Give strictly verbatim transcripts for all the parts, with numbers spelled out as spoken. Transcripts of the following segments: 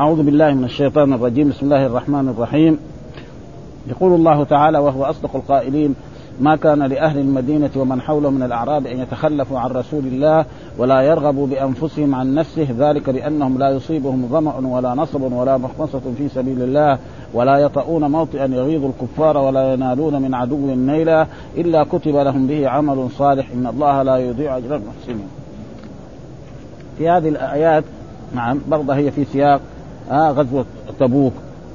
أعوذ بالله من الشيطان الرجيم. بسم الله الرحمن الرحيم. يقول الله تعالى وهو أصدق القائلين: ما كان لأهل المدينة ومن حوله من الأعراب أن يتخلفوا عن رسول الله ولا يرغبوا بأنفسهم عن نفسه، ذلك بأنهم لا يصيبهم ظمأ ولا نصب ولا مخمصة في سبيل الله، ولا يطؤون موطئا يغيظ الكفار، ولا ينالون من عدو نيلا إلا كتب لهم به عمل صالح، إن الله لا يضيع أجر المحسنين. في هذه الآيات نعم برضه هي في سياق آه غزوة تبوك.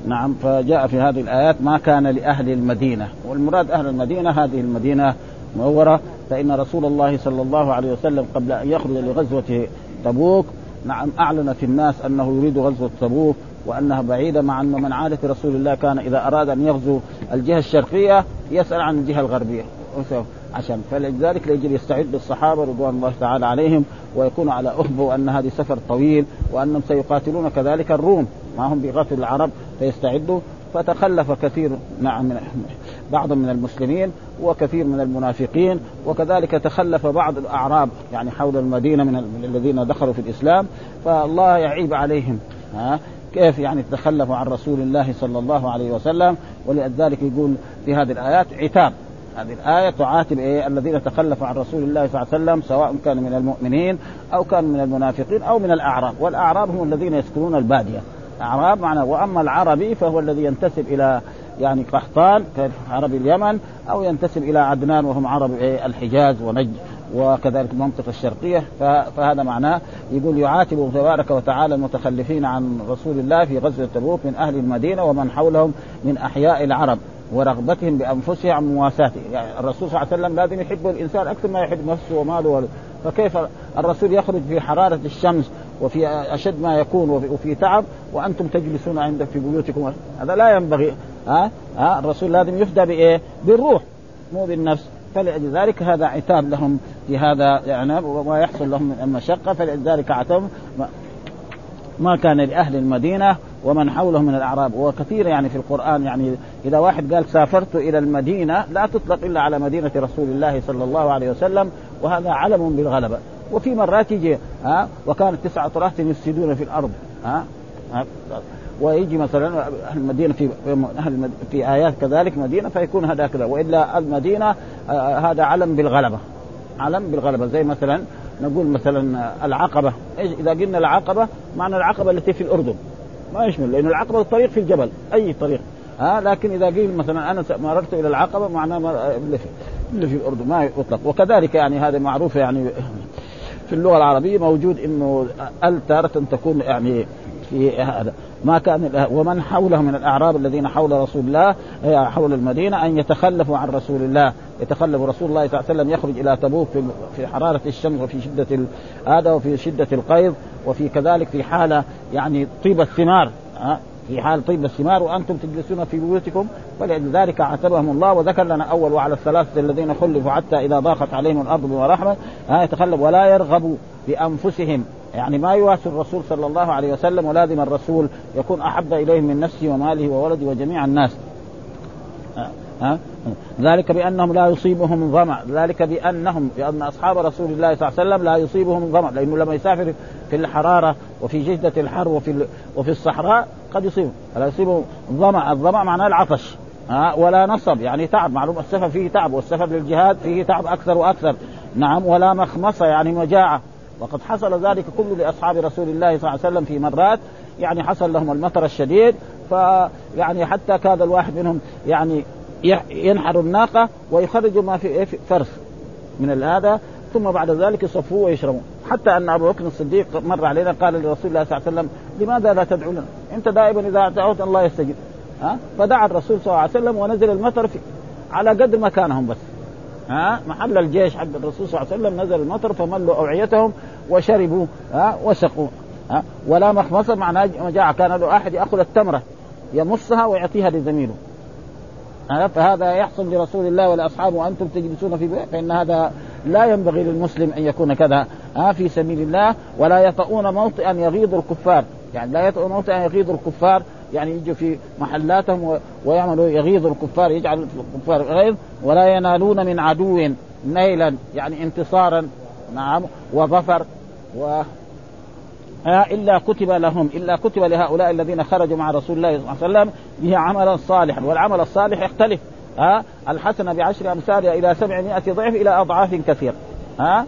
نعم فجاء في هذه الآيات ما كان لأهل المدينة، والمراد أهل المدينة هذه المدينة المنورة، فإن رسول الله صلى الله عليه وسلم قبل أن يخرج لغزوة تبوك نعم أعلن في الناس أنه يريد غزوة تبوك وأنها بعيدة، مع أن من عادة رسول الله كان إذا أراد أن يغزو الجهة الشرقية يسأل عن الجهة الغربية، عشان فلذلك ليجل يستعد الصحابة رضوان الله تعالى عليهم ويكونوا على أهبة، وأن هذه سفر طويل وأنهم سيقاتلون كذلك الروم معهم بغافل العرب فيستعدوا. فتخلف كثير نعم بعض من المسلمين وكثير من المنافقين، وكذلك تخلف بعض الأعراب يعني حول المدينة من الذين دخلوا في الإسلام، فالله يعيب عليهم ها كيف يعني تخلفوا عن رسول الله صلى الله عليه وسلم. ولذلك يقول في هذه الآيات عتاب، هذه الآية تعاتب إيه الذين تخلفوا عن رسول الله صلى الله عليه وسلم، سواء كانوا من المؤمنين أو كانوا من المنافقين أو من الأعراب. والأعراب هم الذين يسكنون البادية، أعراب معناه. وأما العربي فهو الذي ينتسب إلى يعني قحطان كعرب اليمن، أو ينتسب إلى عدنان وهم عرب الحجاز ونجد وكذلك المنطقة الشرقية. فهذا معناه يقول يعاتب تبارك وتعالى المتخلفين عن رسول الله في غزوة تبوك من أهل المدينة ومن حولهم من أحياء العرب ورغبتهم بأنفسهم عن مواساته. يعني الرسول صلى الله عليه وسلم لازم يحب الإنسان أكثر ما يحب نفسه وماله، فكيف الرسول يخرج في حرارة الشمس وفي أشد ما يكون وفي تعب وأنتم تجلسون عندك في بيوتكم؟ هذا لا ينبغي. ها ها الرسول لازم يفدى بإيه؟ بالروح مو بالنفس. فلذلك هذا عتاب لهم في هذا يعني ويحصل لهم من المشقة. فلذلك عتاب ما كان لأهل المدينة ومن حولهم من الأعراب. وكثير يعني في القرآن يعني إذا واحد قال سافرت إلى المدينة لا تطلق إلا على مدينة رسول الله صلى الله عليه وسلم، وهذا علم بالغلبة. وفي مرات يجي ها وكانت تسعة رهط يفسدون في الأرض ها, ها ويجي مثلا المدينة في في آيات كذلك مدينة فيكون هذا كذا، وإلا المدينة هذا علم بالغلبة، علم بالغلبة. زي مثلا نقول مثلا العقبة، إذا قلنا العقبة معنى العقبة التي في الأردن ما يشمل، لأن العقبة الطريق في الجبل أي طريق ها. لكن إذا قيل مثلا أنا مررت إلى العقبة معناه اللي في اللي في الأردن ما يطلق. وكذلك يعني هذا معروف يعني في اللغة العربية موجود إنه التارة تكون يعني في هذا ما كان ومن حوله من الأعراب الذين حول رسول الله حول المدينة أن يتخلفوا عن رسول الله. يتخلف رسول الله صلى الله عليه وسلم يخرج إلى تبوك في حرارة الشمس وفي شدة الأذى وفي شدة القيظ وفي كذلك في حالة يعني طيب الثمار ها في حال طيب الثمار وأنتم تجلسون في بيوتكم. ولذلك عاتبهم الله وذكر لنا أول وعلى الثلاثة الذين خلفوا حتى إذا ضاقت عليهم الأرض بما رحمت ها يتخلف ولا يرغبوا بأنفسهم، يعني ما يواسي الرسول صلى الله عليه وسلم، ولازم الرسول يكون أحب إليه من نفسه وماله وولده وجميع الناس ها ها. ذلك بأنهم لا يصيبهم ظمأ، ذلك بأنهم بأن أصحاب رسول الله صلى الله عليه وسلم لا يصيبهم ظمأ، لأنه لما يسافر في الحرارة وفي جدة الحر وفي وفي الصحراء قد يصيبهم لا يصيبهم ظمأ. الظمأ معناه العطش ها، ولا نصب يعني تعب، معلوم السفر فيه تعب والسفر للجهاد فيه تعب أكثر وأكثر نعم، ولا مخمصة يعني مجاعة. وقد حصل ذلك كله لأصحاب رسول الله صلى الله عليه وسلم في مرات يعني حصل لهم المطر الشديد، فيعني حتى كاد الواحد منهم يعني ينحر الناقة ويخرج ما في فرس من هذا، ثم بعد ذلك يصفوه ويشربون. حتى أن أبو بكر الصديق مر علينا قال لرسول الله صلى الله عليه وسلم: لماذا لا تدعو لنا؟ أنت دائما إذا دعوت الله يستجيب ها. فدعا الرسول صلى الله عليه وسلم ونزل المطر على قد مكانهم بس ها، محل الجيش حق الرسول صلى الله عليه وسلم، نزل المطر فملوا أوعيتهم وشربوا ها وسقوا ها. ولا مخمصة معناه مجاعة، كان له أحد يأخذ التمرة يمصها ويعطيها لزميله. فهذا يحصل لرسول الله ولأصحابه وأنتم تجلسون في بيت، فإن هذا لا ينبغي للمسلم أن يكون كذا ها في سبيل الله. ولا يطؤون موطئا يغيظ الكفار، يعني لا يطؤون موطئا يغيظ الكفار يعني يجوا في محلاتهم ويعملوا يغيظ الكفار، يجعل الكفار غيظ. ولا ينالون من عدو نيلا يعني انتصارا نعم وظفر و إلا كتب لهم إلا كتب لهؤلاء الذين خرجوا مع رسول الله صلى الله عليه وسلم به عملا صالحا. والعمل الصالح يختلف ها الحسنة بعشر أمثالها إلى سبعمائة ضعف إلى أضعاف كثير. ها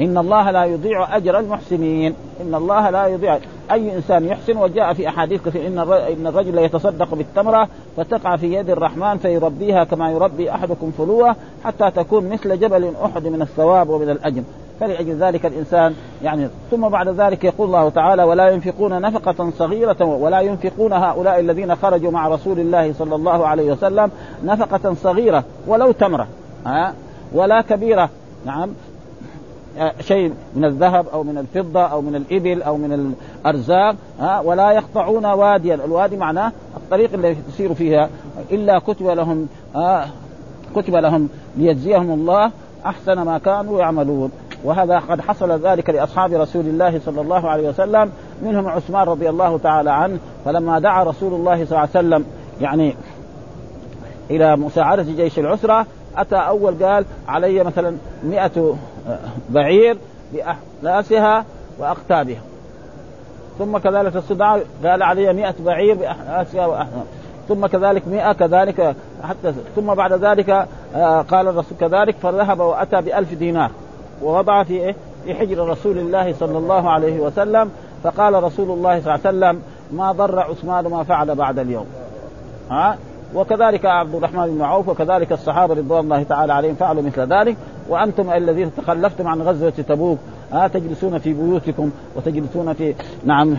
إن الله لا يضيع أجر المحسنين. إن الله لا يضيع أي إنسان يحسن. وجاء في أحاديث كثير إن الرجل يتصدق بالتمرة فتقع في يد الرحمن فيربيها كما يربي أحدكم فلوة حتى تكون مثل جبل أحد من الثواب ومن الأجر. فلأجل ذلك الإنسان يعني. ثم بعد ذلك يقول الله تعالى ولا ينفقون نفقة صغيرة ولا ينفقون هؤلاء الذين خرجوا مع رسول الله صلى الله عليه وسلم نفقة صغيرة ولو تمرة ها ولا كبيرة نعم شيء من الذهب أو من الفضة أو من الإبل أو من الأرزاق ها ولا يقطعون واديا. الوادي معناه الطريق الذي تسير فيها. إلا كتب لهم كتب لهم ليجزيهم الله أحسن ما كانوا يعملون. وهذا قد حصل ذلك لأصحاب رسول الله صلى الله عليه وسلم منهم عثمان رضي الله تعالى عنه. فلما دعا رسول الله صلى الله عليه وسلم يعني إلى مساعدة جيش العسرة أتى أول قال علي مثلا مئة بعير بأحلاسها وأقتابها. ثم كذلك الصداع قال علي مئة بعير بأحلاسها وأحلاسها. ثم كذلك مئة كذلك حتى ثم بعد ذلك قال الرسول كذلك فذهب وأتى بألف دينار ووضع في إيه؟ في حجر رسول الله صلى الله عليه وسلم. فقال رسول الله صلى الله عليه وسلم ما ضر عثمان ما فعل بعد اليوم ها؟ وكذلك عبد الرحمن بن عوف وكذلك الصحابة رضوان الله تعالى عليهم فعلوا مثل ذلك. وأنتم الذين تخلفتم عن غزوة تبوك ها تجلسون في بيوتكم وتجلسون في نعم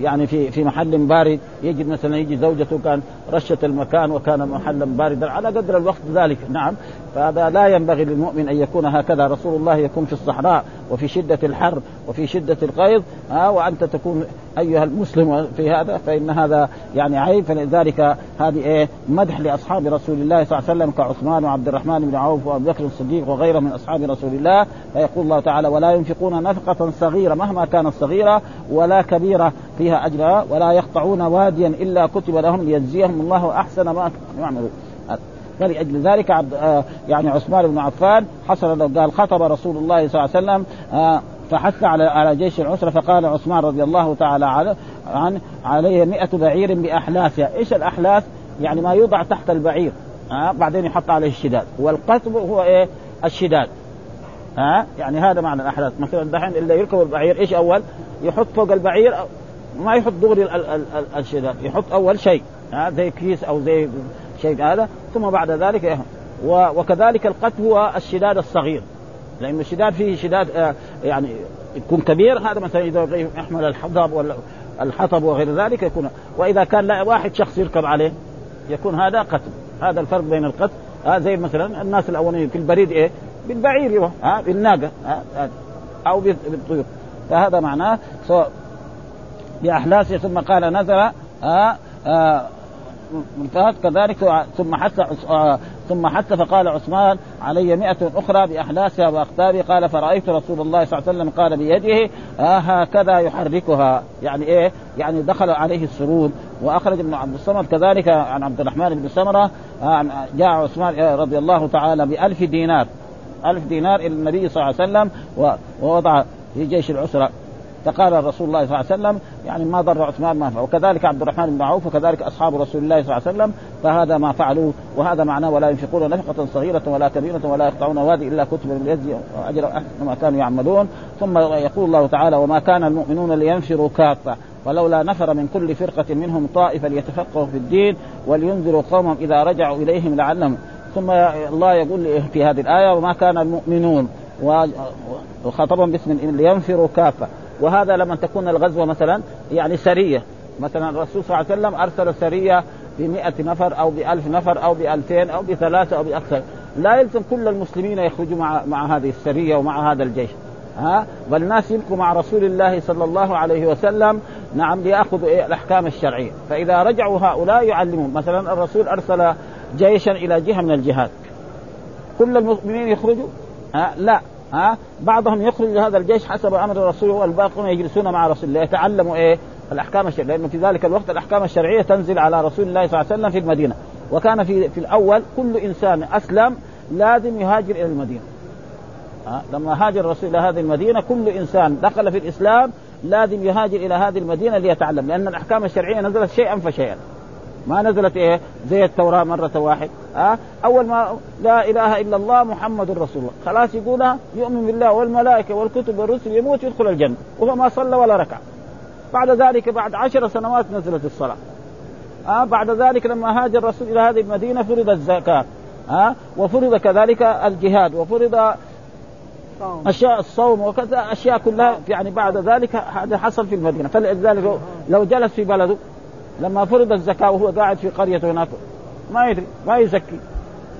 يعني في في محل بارد. يجد مثلا يجي زوجته كان رشة المكان وكان محلا باردا على قدر الوقت ذلك نعم. فهذا لا ينبغي للمؤمن أن يكون هكذا. رسول الله يكون في الصحراء وفي شدة الحر وفي شدة القيض ها وأنت تكون أيها المسلم في هذا. فإن هذا يعني عيب. فلذلك هذه إيه مدح لأصحاب رسول الله صلى الله عليه وسلم كعثمان وعبد الرحمن بن عوف وأبو بكر الصديق وغيره من أصحاب رسول الله. فيقول الله تعالى ولا ينفقون نفقة صغيرة مهما كانت صغيرة ولا كبيرة فيها أجرها ولا يقطعون واديا إلا كتب لهم ليجزيهم الله أحسن ما يعملون. فلأجل ذلك عبد آه يعني عثمان بن عفان حصل له قال خطب رسول الله صلى الله عليه وسلم آه فحث على على جيش العسرة. فقال عثمان رضي الله تعالى عنه عن عليه مئة بعير بأحلاسها. إيش الأحلاس؟ يعني ما يوضع تحت البعير آه بعدين يحط عليه الشداد. والقطب هو إيه الشداد آه يعني هذا معنى الأحلاس. مثلا دحين اللي يركب البعير إيش أول يحط فوق البعير ما يحط دغري الشداد يحط أول شيء آه زي كيس أو زي شيء هذا. ثم بعد ذلك وكذلك القتب هو الشداد الصغير لأن الشداد فيه شداد يعني يكون كبير. هذا مثلا إذا يحمل الحطب ولا الحطب وغير ذلك يكون. وإذا كان لا واحد شخص يركب عليه يكون هذا قتب. هذا الفرق بين القتب هذا زي مثلا الناس الأولين في البريد إيه بالبعير ها بالناقة ها أو بالطيور. فهذا معناه بأحلاسه. ثم قال نزل ها كذلك ثم حث ثم حث فقال عثمان علي مئة أخرى بأحلاسها وأقتابها. قال فرأيت رسول الله صلى الله عليه وسلم قال بيده آه هكذا يحركها يعني إيه يعني دخل عليه السرور. وأخرج ابن عبد الصمد كذلك عن عبد الرحمن بن سمرة آه جاء عثمان رضي الله تعالى بألف دينار ألف دينار إلى النبي صلى الله عليه وسلم ووضع في جيش العسرة. فقال رسول الله صلى الله عليه وسلم يعني ما ضر عثمان ما فعل. وكذلك عبد الرحمن بن عوف وكذلك أصحاب رسول الله صلى الله عليه وسلم. فهذا ما فعلوه. وهذا معناه ولا ينفقون نفقة صغيرة ولا كبيرة ولا يقطعون وادي إلا كتب لهم ليجزيهم أجر أحسن ما كانوا يعملون. ثم يقول الله تعالى وما كان المؤمنون لينفروا كافة ولولا نفر من كل فرقة منهم طائفة ليتفقهوا في الدين ولينذروا قومهم إذا رجعوا إليهم لعلهم. ثم الله يقول في هذه الآية وما كان المؤمنون وخاطبهم باسم لينفروا كافة. وهذا لما تكون الغزوة مثلا يعني سرية مثلا الرسول صلى الله عليه وسلم أرسل سرية بمئة نفر أو بألف نفر أو بألفين أو بثلاثة أو بأكثر. لا يلزم كل المسلمين يخرجوا مع, مع هذه السرية ومع هذا الجيش ها بل الناس يمكوا مع رسول الله صلى الله عليه وسلم نعم ليأخذوا إيه الأحكام الشرعية. فإذا رجعوا هؤلاء يعلمون. مثلا الرسول أرسل جيشا إلى جهة من الجهات كل المسلمين يخرجوا ها لا ها بعضهم يخرج هذا الجيش حسب امر الرسول والباقون يجلسون مع رسول الله يتعلموا ايه الاحكام الشرعيه. لانه في ذلك الوقت الاحكام الشرعيه تنزل على رسول الله صلى الله عليه وسلم في المدينه. وكان في في الاول كل انسان اسلم لازم يهاجر الى المدينه لما هاجر الرسول إلى هذه المدينة كل إنسان دخل في الإسلام لازم يهاجر إلى هذه المدينة ليتعلم، لأن الأحكام الشرعية نزلت شيئا فشيئا، ما نزلت إيه زي التوراة مرة واحد. أه؟ أول ما لا إله إلا الله محمد رسول الله، خلاص يقولها يؤمن بالله والملائكة والكتب والرسل يموت يدخل الجنة، وهو ما صلى ولا ركع. بعد ذلك بعد عشر سنوات نزلت الصلاة. أه؟ بعد ذلك لما هاجر الرسول إلى هذه المدينة فرض الزكاة، أه؟ وفرض كذلك الجهاد، وفرض أشياء الصوم وكذا أشياء كلها، يعني بعد ذلك هذا حصل في المدينة. فلذلك لو جلس في بلده لما فرض الزكاة وهو قاعد في قرية هناك ما يدري ما يزكي،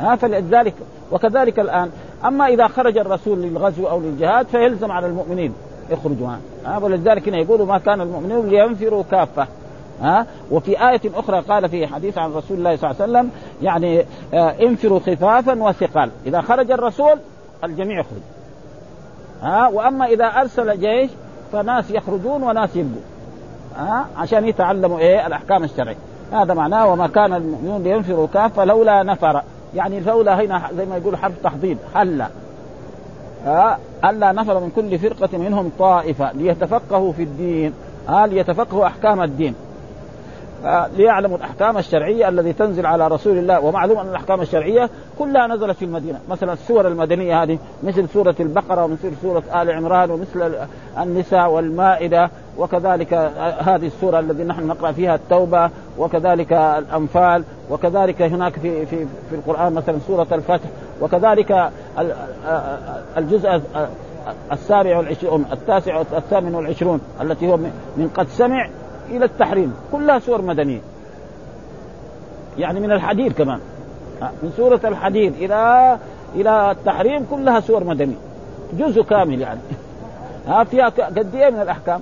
ها فلذلك. وكذلك الآن أما إذا خرج الرسول للغزو أو للجهاد فيلزم على المؤمنين يخرجوا، ها ولذلك هنا يقولوا ما كان المؤمنون لينفروا كافة. ها وفي آية أخرى قال في حديث عن رسول الله صلى الله عليه وسلم يعني آه انفروا خفافا وثقال، إذا خرج الرسول الجميع يخرج، ها وأما إذا أرسل جيش فناس يخرجون وناس يبقوا، ها عشان يتعلموا ايه الاحكام الشرعيه. هذا معناه وما كان المؤمنون لينفروا كافه لولا نفر، يعني لولا هنا زي ما يقول حرف تحضيض هلا، ها الا نفر من كل فرقه منهم طائفه ليتفقهوا في الدين، ها ليتفقهوا احكام الدين، ليعلموا الاحكام الشرعيه الذي تنزل على رسول الله. ومعلوم ان الاحكام الشرعيه كلها نزلت في المدينه، مثلا السور المدنيه هذه مثل سوره البقره ومثل سوره ال عمران ومثل النساء والمائده، وكذلك هذه السورة التي نحن نقرأ فيها التوبة، وكذلك الأنفال، وكذلك هناك في في في القرآن مثلا سورة الفتح، وكذلك الجزء السابع والعشرون التاسع والثامن والعشرون التي هو من قد سمع إلى التحريم، كلها سور مدنية، يعني من الحديد كمان من سورة الحديد إلى إلى التحريم كلها سور مدنية جزء كامل، يعني ها فيها قد إيه من الأحكام،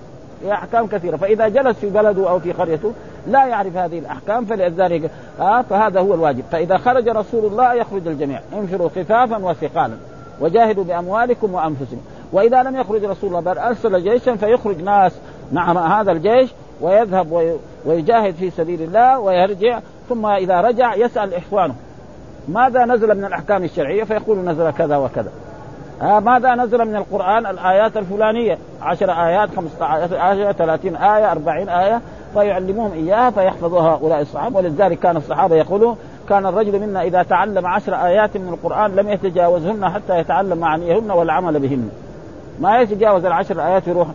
أحكام كثيرة. فإذا جلس في بلده أو في قريته لا يعرف هذه الأحكام فلذلك آه فهذا هو الواجب. فإذا خرج رسول الله يخرج الجميع، انفروا خفافا وثقالا وجاهدوا بأموالكم وأنفسكم. وإذا لم يخرج رسول الله بل أرسل جيشا فيخرج ناس مع هذا الجيش ويذهب ويجاهد في سبيل الله ويرجع، ثم إذا رجع يسأل إخوانه ماذا نزل من الأحكام الشرعية فيقول نزل كذا وكذا، ماذا نزل من القرآن الآيات الفلانية عشر آيات خمسة عشر ثلاثين آية أربعين آية، فيعلمهم إياها فيحفظوها هؤلاء الصحابة. ولذلك كان الصحابة يقولون كان الرجل منا إذا تعلم عشر آيات من القرآن لم يتجاوزهن حتى يتعلم معانيهن والعمل بهن، ما يتجاوز العشر آيات يروح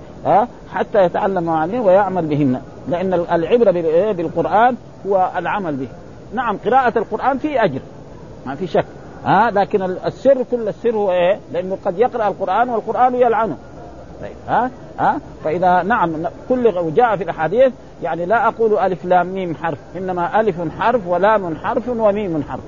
حتى يتعلم معانيه ويعمل بهن، لأن العبرة بالقرآن هو العمل به. نعم قراءة القرآن فيه أجر ما في شك، ها لكن السر كل السر هو ايه، لانه قد يقرأ القرآن والقرآن يلعنه. طيب ها ها فاذا نعم كل جاء في الاحاديث، يعني لا اقول الف لام ميم حرف، انما الف حرف ولام حرف وميم حرف،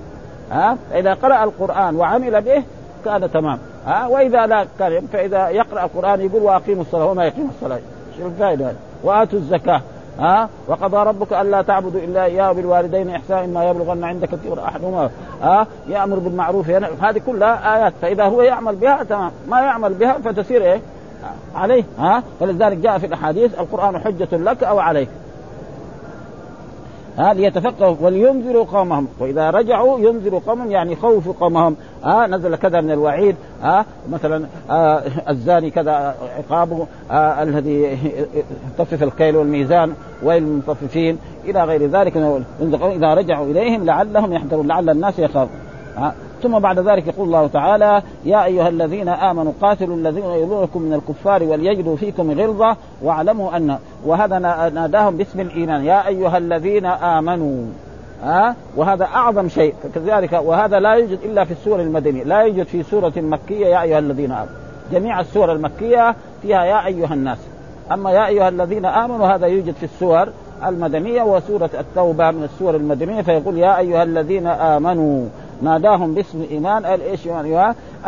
ها فاذا قرأ القرآن وعمل به كان تمام، ها واذا لا كان فاذا يقرأ القرآن يقول واقيموا الصلاة وما يقيموا الصلاة، شو الفائدة، واتوا الزكاة، ها وقضى ربك ألا تعبدوا إلا إياه بالوالدين إحسانا إما يبلغن عندك الكبر أحدهما ها يأمر بالمعروف، هذه كلها آيات. فإذا هو يعمل بها تمام، ما يعمل بها فتسير إيه عليه، ها ولذلك جاء في الأحاديث القرآن حجة لك أو عليك، ها ليتفقهوا ولينذروا قومهم. وإذا رجعوا ينذروا قومهم يعني خوفوا قومهم، ها نزل كذا من الوعيد، ها مثلا ها الزاني كذا عقابه، الذي يطفف الكيل والميزان والمطففين إلى غير ذلك. إذا رجعوا إليهم لعلهم يحذرون، لعل الناس يخافون. ثم بعد ذلك يقول الله تعالى يا أيها الذين آمنوا قاتلوا الذين يبغونكم من الكفار وليجدوا فيكم غلظة واعلموا أن، وهذا ناداهم باسم الإيمان يا أيها الذين آمنوا، ها وهذا أعظم شيء كذلك، وهذا لا يوجد إلا في السور المدنية، لا يوجد في سورة مكية يا أيها الذين آمنوا، جميع السور المكية فيها يا أيها الناس، أما يا أيها الذين آمنوا هذا يوجد في السور المدنية وسورة التوبة من السور المدنية. فيقول يا أيها الذين آمنوا، ناداهم باسم الإيمان.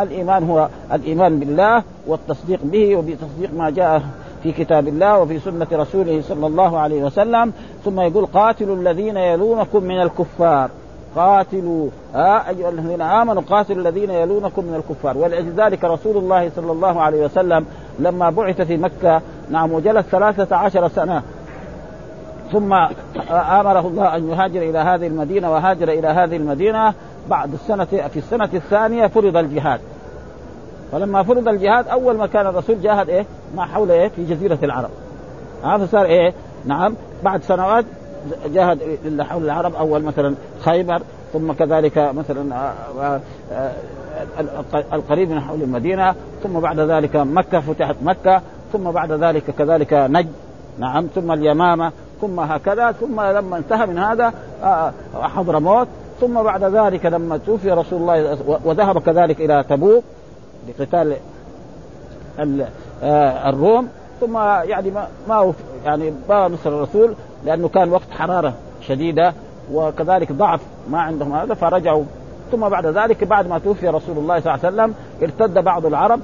الإيمان هو الإيمان بالله والتصديق به وبتصديق ما جاء في كتاب الله وفي سنة رسوله صلى الله عليه وسلم. ثم يقول قاتلوا الذين يلونكم من الكفار، قاتلوا آه أيها الذين آمنوا قاتلوا الذين يلونكم من الكفار. ولذلك رسول الله صلى الله عليه وسلم لما بعث في مكة نعم وجلس ثلاثة عشر سنة، ثم آمره الله أن يهاجر إلى هذه المدينة وهاجر إلى هذه المدينة. بعد السنة في السنة الثانية فرض الجهاد، فلما فرض الجهاد أول ما كان الرسول جاهد إيه ما حول إيه في جزيرة العرب. هذا صار إيه نعم بعد سنوات جاهد اللي حول العرب، أول مثلا خيبر، ثم كذلك مثلا القريب من حول المدينة، ثم بعد ذلك مكة، فتحت مكة، ثم بعد ذلك كذلك نجد نعم، ثم اليمامة، ثم هكذا، ثم لما انتهى من هذا حضرموت، ثم بعد ذلك لما توفي رسول الله وذهب كذلك إلى تبوك لقتال الروم، ثم يعني ما ما يعني ما نصر الرسول لأنه كان وقت حرارة شديدة وكذلك ضعف ما عندهم هذا فرجعوا. ثم بعد ذلك بعد ما توفي رسول الله صلى الله عليه وسلم ارتد بعض العرب،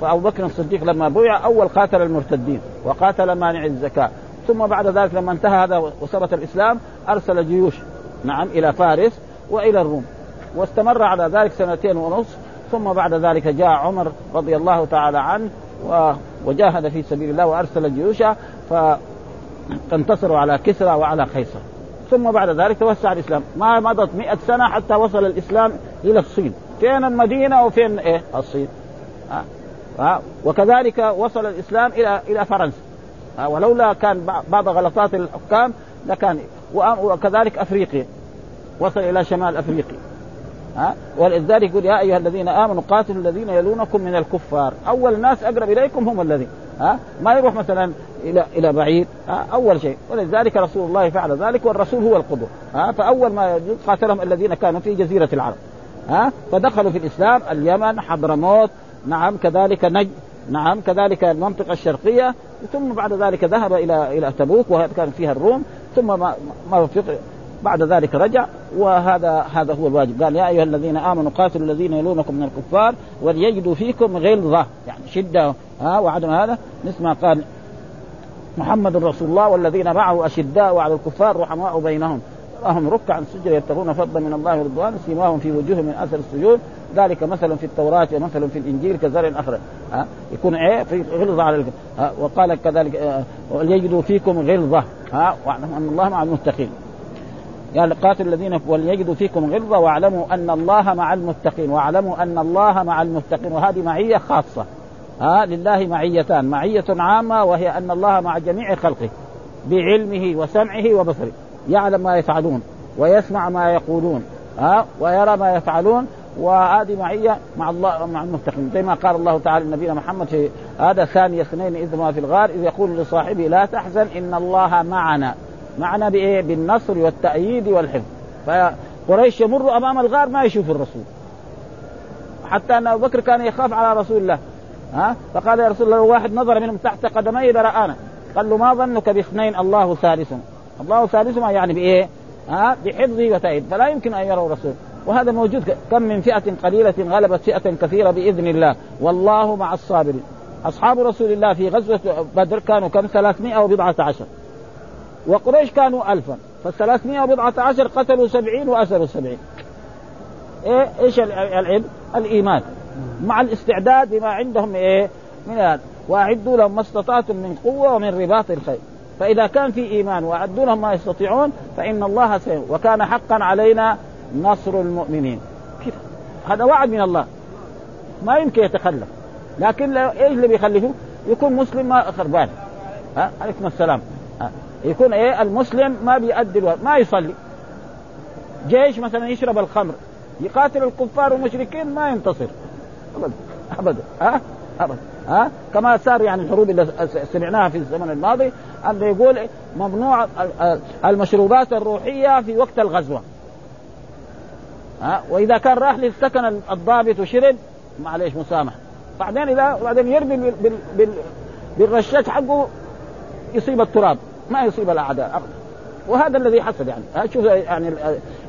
فأبو بكر الصديق لما بويع أول قاتل المرتدين وقاتل مانع الزكاة، ثم بعد ذلك لما انتهى هذا وثبت الإسلام أرسل جيوش نعم إلى فارس وإلى الروم، واستمر على ذلك سنتين ونصف. ثم بعد ذلك جاء عمر رضي الله تعالى عنه وجاهد في سبيل الله وأرسل جيوشه فانتصروا على كسرى وعلى قيصر. ثم بعد ذلك توسع الإسلام، ما مضت مئة سنة حتى وصل الإسلام إلى الصين. فين المدينة وفين إيه الصين. آه. آه. وكذلك وصل الإسلام إلى إلى فرنسا، آه. ولولا كان بعض غلطات الحكام لكان. وكذلك أفريقيا وصل إلى شمال أفريقيا، آه. ولذلك يقول يا أيها الذين آمنوا قاتلوا الذين يلونكم من الكفار، أول ناس أقرب إليكم هم الذين آه. ما يروح مثلا إلى إلى بعيد أول شيء. ولذلك رسول الله فعل ذلك، والرسول هو القدوة، فأول ما قاتلهم الذين كانوا في جزيرة العرب، فدخلوا في الإسلام اليمن، حضرموت نعم، كذلك نجد نعم، كذلك المنطقة الشرقية، ثم بعد ذلك ذهب إلى إلى تبوك وكان فيها الروم، ثم ما ما بعد ذلك رجع. وهذا هذا هو الواجب. قال يا أيها الذين آمنوا قاتلوا الذين يلونكم من الكفار وليجدوا فيكم غلظة، يعني شدة وعدم. هذا نسمع قال محمد رسول الله والذين معه أشداء وعلى الكفار رحماء بينهم تراهم ركعا سجدا يبتغون فضلا من الله ورضوانه سيماهم في وجوههم من أثر السجود ذلك مثلا في التوراة ومثلا في الإنجيل كزرع أخرج أه؟ يكون إيه في غلظة على أه؟ وقال كذلك أه؟ وليجدوا فيكم غلظة أه؟ واعلموا أن الله مع المتقين. قال قاتل الذين وليجدوا فيكم غلظة واعلموا أن الله مع المتقين واعلموا أن الله مع المتقين. وهذه معية خاصة آه لله، معيتان، معية عامة وهي أن الله مع جميع خلقه بعلمه وسمعه وبصره، يعلم ما يفعلون ويسمع ما يقولون آه ويرى ما يفعلون، وهذه معية مع الله مع المتقين. زي ما قال الله تعالى لنبينا محمد هذا ثاني اثنين إذ هما في الغار إذ يقول لصاحبه لا تحزن إن الله معنا. معنا بإيه؟ بالنصر والتأييد والحفظ. فقريش يمر أمام الغار ما يشوف الرسول، حتى أن أبو بكر كان يخاف على رسول الله ها؟ فقال يا رسول الله واحد نظر منهم تحت قدمي لرآنا. قال له ما ظنك باثنين الله ثالثهم. الله ثالثهم يعني بإيه ها؟ بحفظه وتأييد، فلا يمكن أن يروا رسول. وهذا موجود، كم من فئة قليلة غلبت فئة كثيرة بإذن الله والله مع الصابرين. أصحاب رسول الله في غزوة بدر كانوا كم؟ ثلاثمائة وبضعة عشر، وقريش كانوا ألفا، فالثلاثمائة وبضعة عشر قتلوا سبعين وأسروا سبعين. إيه؟ إيش العلم؟ الإيمان مع الاستعداد بما عندهم ايه من هذا. واعدوا لهم ما استطعتم من قوه ومن رباط الخيل. فاذا كان في ايمان واعدوا لهم ما يستطيعون فان الله سيقوي وكان حقا علينا نصر المؤمنين. كده هذا وعد من الله ما يمكن يتخلف، لكن ايش اللي بيخلفه؟ يكون مسلم ما خربان ها عليكم السلام ها. يكون ايه المسلم ما بيؤدي ما يصلي، جيش مثلا يشرب الخمر يقاتل الكفار والمشركين ما ينتصر أبدا أبدا ها أبدا ها. كما صار يعني الحروب اللي سمعناها في الزمن الماضي أن يقول ممنوع المشروبات الروحية في وقت الغزوة ها، وإذا كان راح للسكن الضابط وشرب معليش مسامح، بعدين إذا بعدين يرمي بال بال بال بالرشاش حقه يصيب التراب ما يصيب الأعداء أبدا. وهذا الذي حصل يعني شوف يعني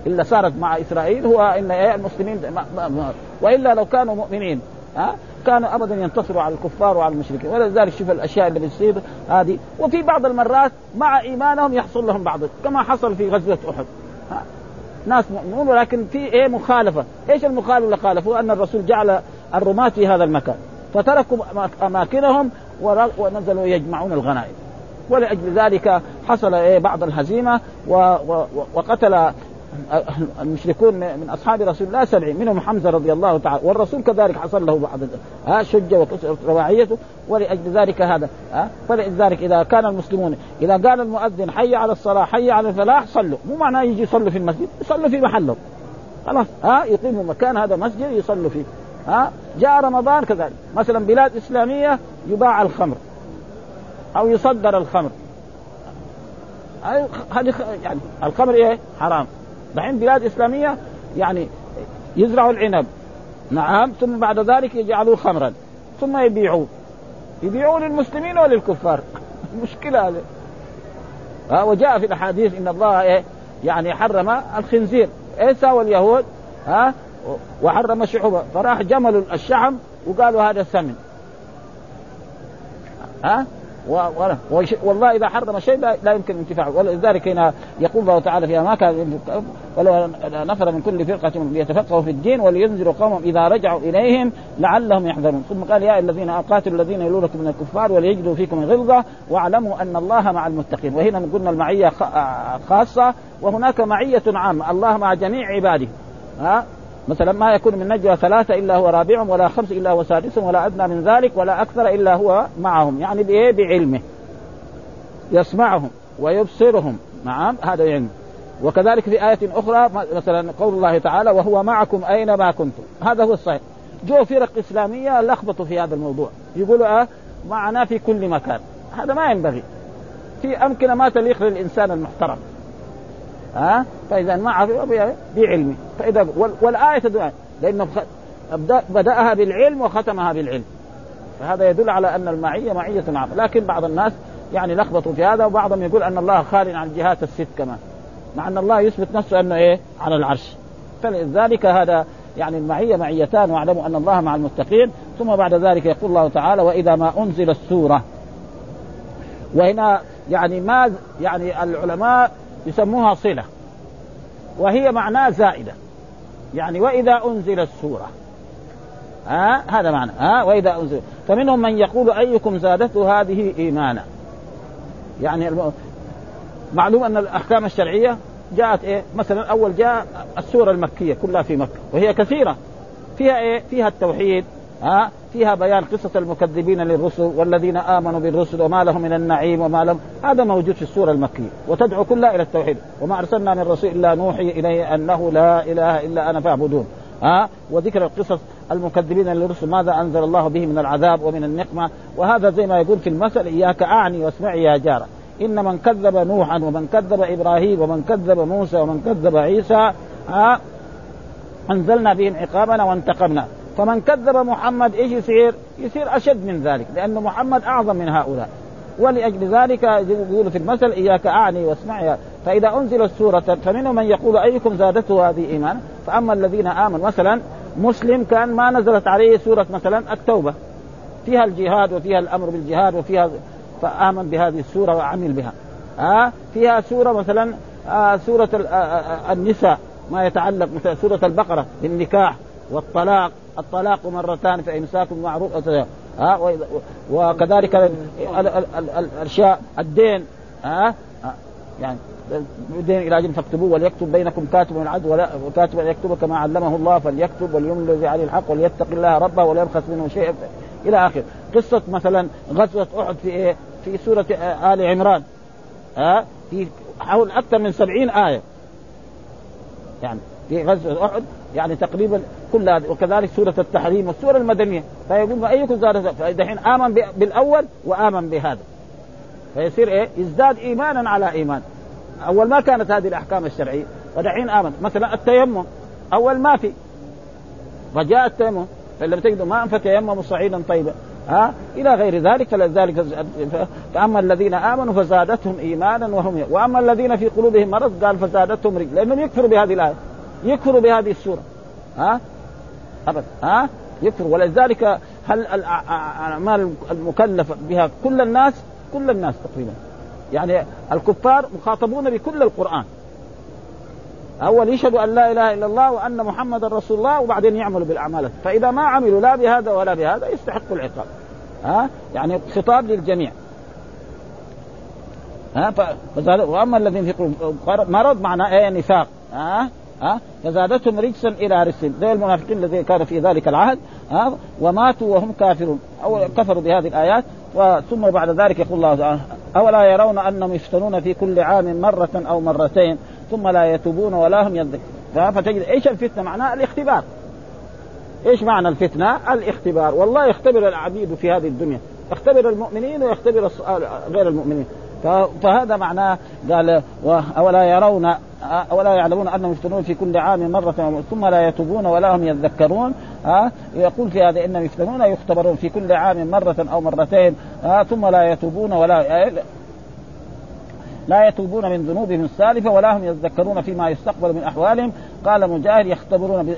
اللي صارت مع إسرائيل هو إن المسلمين ما ما وإلا لو كانوا مؤمنين ها كانوا أبدا ينتصروا على الكفار وعلى المشركين. ولذلك شوف الأشياء اللي بتصير هذه، وفي بعض المرات مع إيمانهم يحصل لهم بعض كما حصل في غزوة أحد ها. ناس مؤمنون ولكن في إيه مخالفة. إيش المخالفة اللي خالفوا؟ أن الرسول جعل الرماة في هذا المكان فتركوا أماكنهم ونزلوا يجمعون الغنائم، ولأجل ذلك حصل إيه بعض الهزيمة و... و... وقتل المشركون من أصحاب رسول الله سبعين منهم حمزة رضي الله تعالى، والرسول كذلك حصل له بعض ها شجة وكسرت رباعيته، ولأجل ذلك هذا ها فلذلك إذا كان المسلمون إذا قال المؤذن حي على الصلاة حي على الفلاح صلوا، مو معناه يجي يصلوا في المسجد، يصلوا في محلهم خلاص ها يقيموا مكان هذا مسجد يصلوا فيه. ها جاء رمضان كذلك مثلا بلاد إسلامية يباع الخمر أو يصدر الخمر، هذه يعني الخمر إيه حرام، دحين بلاد إسلامية يعني يزرعوا العنب نعم ثم بعد ذلك يجعلوه خمرا ثم يبيعوه يبيعوه للمسلمين وللكفار مشكلة هذه. وجاء في الأحاديث إن الله إيه يعني حرم الخنزير عيسى واليهود ها وحرم شحومه، فراح جمل الشحم وقالوا هذا سمن ها و... و... والله إذا حرم شيء لا, لا يمكن انتفاعه. ولذلك هنا يقول الله تعالى في أماكن ولو نفر من كل فرقة ليتفقهوا في الدين ولينذروا قومهم إذا رجعوا إليهم لعلهم يحذرون. ثم قال يا الذين قاتلوا الذين يلونكم من الكفار وليجدوا فيكم غلظة واعلموا أن الله مع المتقين. وهنا قلنا المعية خاصة وهناك معية عامة، الله مع جميع عباده ها مثلا ما يكون من نجوى ثلاثة إلا هو رابعهم ولا خمس إلا هو سادسهم ولا أدنى من ذلك ولا أكثر إلا هو معهم، يعني بإيه بعلمه يسمعهم ويبصرهم نعم هذا يعني. وكذلك في آية أخرى مثلا قول الله تعالى وهو معكم أينما كنتم، هذا هو الصحيح. جو فرق إسلامية لخبطوا في هذا الموضوع يقولوا آه معنا في كل مكان، هذا ما ينبغي في أمكنة ما تليق للإنسان المحترم ها، فإذا ما عرفه بعلمه. فإذا والآية تدل لأنه بدأها بالعلم وختمها بالعلم، فهذا يدل على أن المعية معية عامة. لكن بعض الناس يعني لخبطوا في هذا، وبعضهم يقول أن الله خال عن الجهات الست كمان، مع أن الله يثبت نفسه أنه إيه على العرش. فلذلك هذا يعني المعية معيتان واعلموا أن الله مع المتقين. ثم بعد ذلك يقول الله تعالى وإذا ما أنزل السورة، وهنا يعني ما يعني العلماء يسموها صلة وهي معناه زائدة، يعني وإذا أنزل السورة ها هذا معنى ها وإذا أنزل. فمنهم من يقول أيكم زادته هذه إيمانا، يعني معلوم أن الأحكام الشرعية جاءت إيه مثلا أول جاء السورة المكية كلها في مكة وهي كثيرة فيها إيه فيها التوحيد ها فيها بيان قصة المكذبين للرسل والذين آمنوا بالرسل وما لهم من النعيم وما لهم، هذا موجود في السورة المكية وتدعو كلها إلى التوحيد وما أرسلنا من رسول إلا نوحي إليه أنه لا إله إلا أنا فاعبدون ها، وذكر القصص المكذبين للرسل ماذا أنزل الله به من العذاب ومن النقمة. وهذا زي ما يقول في المثل إياك أعني واسمعي يا جارة إن من كذب نوحا ومن كذب إبراهيم ومن كذب موسى ومن كذب عيسى ها أنزلنا بهم عقابنا وانتقمنا. فمن كذب محمد إيش يصير؟ يصير أشد من ذلك لأن محمد أعظم من هؤلاء. ولأجل ذلك يقول في المثل إياك أعني واسمعي. فإذا أنزل السورة فمنهم من يقول أيكم زادته هذه إيمانا. فأما الذين آمنوا مثلا مسلم كان ما نزلت عليه سورة مثلا التوبة فيها الجهاد وفيها الأمر بالجهاد وفيها، فآمن بهذه السورة وعمل بها آه فيها سورة مثلا آه سورة النساء ما يتعلق مثلا سورة البقرة بالنكاح والطلاق، الطلاق مرتان فإمساك معروف ها، وكذلك الأشياء الدين ها يعني الدين إلى جن فاكتبوه وليكتب بينكم كاتب بالعدل ولا كاتب يكتب كما علمه الله فليكتب وليملل الذي عليه الحق وليتق الله ربه ولا يبخس منه شيئا إلى آخر. قصة مثلا غزوة أحد في إيه في سورة آل عمران ها في حول أكثر من سبعين آية يعني في غزوة أحد يعني تقريبا كل هذا. وكذلك سورة التحريم والسورة المدنية. فيقول أيكم زادته، فدحين آمن بالأول وآمن بهذا فيصير إيه يزداد إيمانا على إيمان. أول ما كانت هذه الأحكام الشرعية ودحين آمن مثلا التيمم أول ما في فجاء التيمم فلما تجدوا ماء فتيمموا صعيدا طيبا ها إلى غير ذلك. فلذلك فأما الذين آمنوا فزادتهم إيمانا وهم وأما الذين في قلوبهم مرض قال فزادتهم رجلا، لأنهم يكفروا بهذه الآية يكفروا بهذه السورة ها أبدا ها يكفر. ولذلك هل الأعمال المكلفة بها كل الناس كل الناس تقريبا، يعني الكفار مخاطبون بكل القرآن أول يشهدوا أن لا إله إلا الله وأن محمد رسول الله وبعدين يعملوا بالأعمال، فإذا ما عملوا لا بهذا ولا بهذا يستحقوا العقاب ها، يعني خطاب للجميع ها. فأما الذين في قلوبهم مرض معناه إيه نفاق ها ها فزادتهم رجسا الى رجسهم، ذي المنافقين الذين كانوا في ذلك العهد ها وماتوا وهم كافرون او كفروا بهذه الايات. ثم بعد ذلك يقول الله تعالى: اولا يرون انهم يفتنون في كل عام مره او مرتين ثم لا يتوبون ولا هم يذكرون. فتجد ايش الفتنه؟ معناها الاختبار. ايش معنى الفتنه؟ الاختبار. والله يختبر العبيد في هذه الدنيا، يختبر المؤمنين ويختبر غير المؤمنين. فهذا معناه قال: أولا يرون أولا يعلمون أنهم يفتنون في كل عام مرة ثم لا يتوبون ولا هم يذكرون. أه؟ يقول في هذا إنهم يفتنون يختبرون في كل عام مرة أو مرتين أه؟ ثم لا يتوبون ولا لا يتوبون من ذنوبهم السالفة ولا هم يذكرون فيما يستقبل من أحوالهم. قال مجاهد: يختبرون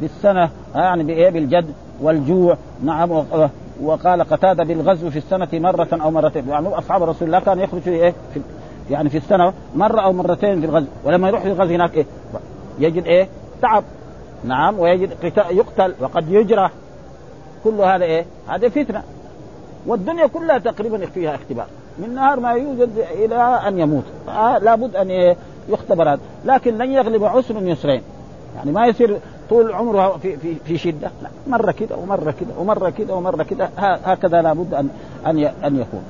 بالسنة يعني بالجد والجوع، نعم. وقال قتادة: بالغزو في السنة مرة أو مرتين. يعني أصحاب رسول الله كان يخرج إيه في يعني في السنة مرة أو مرتين في الغزو، ولما يروح للغزو هناك إيه يجد إيه تعب، نعم، ويجد يقتل وقد يجرح، كل هذا إيه هذا فتنة. والدنيا كلها تقريبا فيها اختبار من نهار ما يوجد إلى أن يموت، لابد أن إيه يختبر هذا. لكن لن يغلب عسر يسرين، يعني ما يصير طول عمره في في في شدة، لا، مرة كده ومرة كده ومرة كده ومرة كده، هكذا لابد أن أن أن يكون.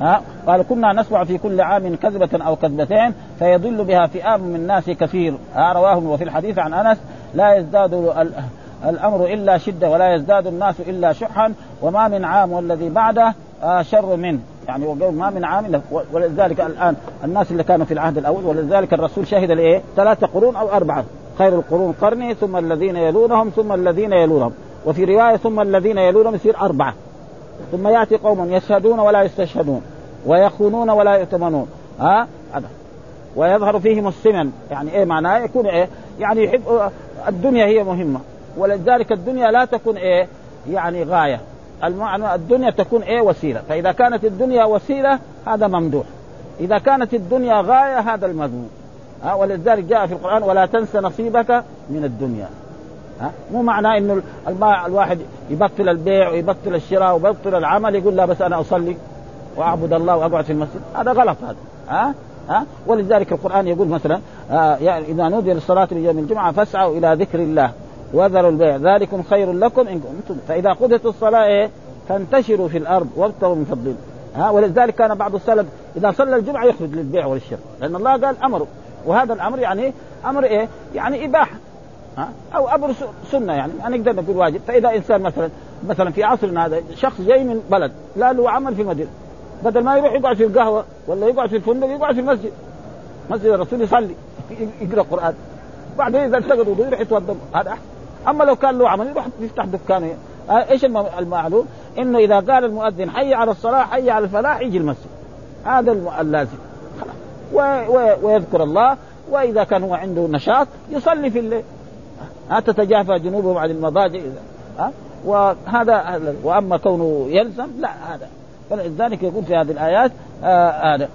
ها قال: كنا نسمع في كل عام كذبة أو كذبتين فيضل بها فئام من الناس كثير. رواهم. وفي الحديث عن أنس: لا يزداد الأمر إلا شدة ولا يزداد الناس إلا شحا، وما من عام والذي بعده شر منه. يعني ما من عام، ولذلك الآن الناس اللي كانوا في العهد الأول، ولذلك الرسول شهد لإيه ثلاثة قرون أو أربعة، خير القرون قرني ثم الذين يلونهم ثم الذين يلونهم، وفي رواية ثم الذين يلونهم يصير أربعة. ثم يأتي قوم يشهدون ولا يستشهدون ويخونون ولا يؤتمنون، ها هذا، ويظهر فيهم السمن. يعني ايه معناه؟ يكون ايه يعني يحب الدنيا، هي مهمة، ولذلك الدنيا لا تكون ايه يعني غاية، المعنى الدنيا تكون ايه وسيلة. فإذا كانت الدنيا وسيلة هذا ممدوح، إذا كانت الدنيا غاية هذا المذموم. ولذلك جاء في القرآن: ولا تنس نصيبك من الدنيا. مو معنى إنه الواحد يبطل البيع ويبطل الشراء ويبطل العمل، يقول لا بس أنا أصلي وأعبد الله وأقعد في المسجد، هذا غلط هذا. ها ها ولذلك القرآن يقول مثلا: إذا نودي للصلاة من يوم الجمعة فاسعوا إلى ذكر الله وذروا البيع ذلكم خير لكم إن كنتم، فإذا قضيت الصلاة فانتشروا في الأرض وابتغوا من فضل الله. ولذلك كان بعض السلف إذا صلى الجمعة يخرج للبيع والشراء، لأن الله قال أمره، وهذا الأمر يعني أمر إيه يعني إباحة أو أمر سنة، يعني أنا أقدر نقول واجب. فإذا إنسان مثلا مثلا في عصرنا هذا شخص جاي من بلد لا له عمل في مدينة، بدل ما يروح يقعد في القهوة ولا يقعد في الفندق يقعد في المسجد، مسجد الرسول، يصلي يقرأ قرآن، بعدين إذا التقى وضوء يروح يتوضأ، هذا أحسن. أما لو كان له عمل يروح يفتح دكانه. إيش المعلوم؟ إنه إذا قال المؤذن حي على الصلاة حي على الفلاح يجي المسجد، هذا اللازم، ويذكر الله. وإذا كان هو عنده نشاط يصلي في الليل، تتجافى جنوبهم عن المضاجع، وهذا. وأما كونه يلزم لا، هذا. فلذلك يقول في هذه الآيات هذا: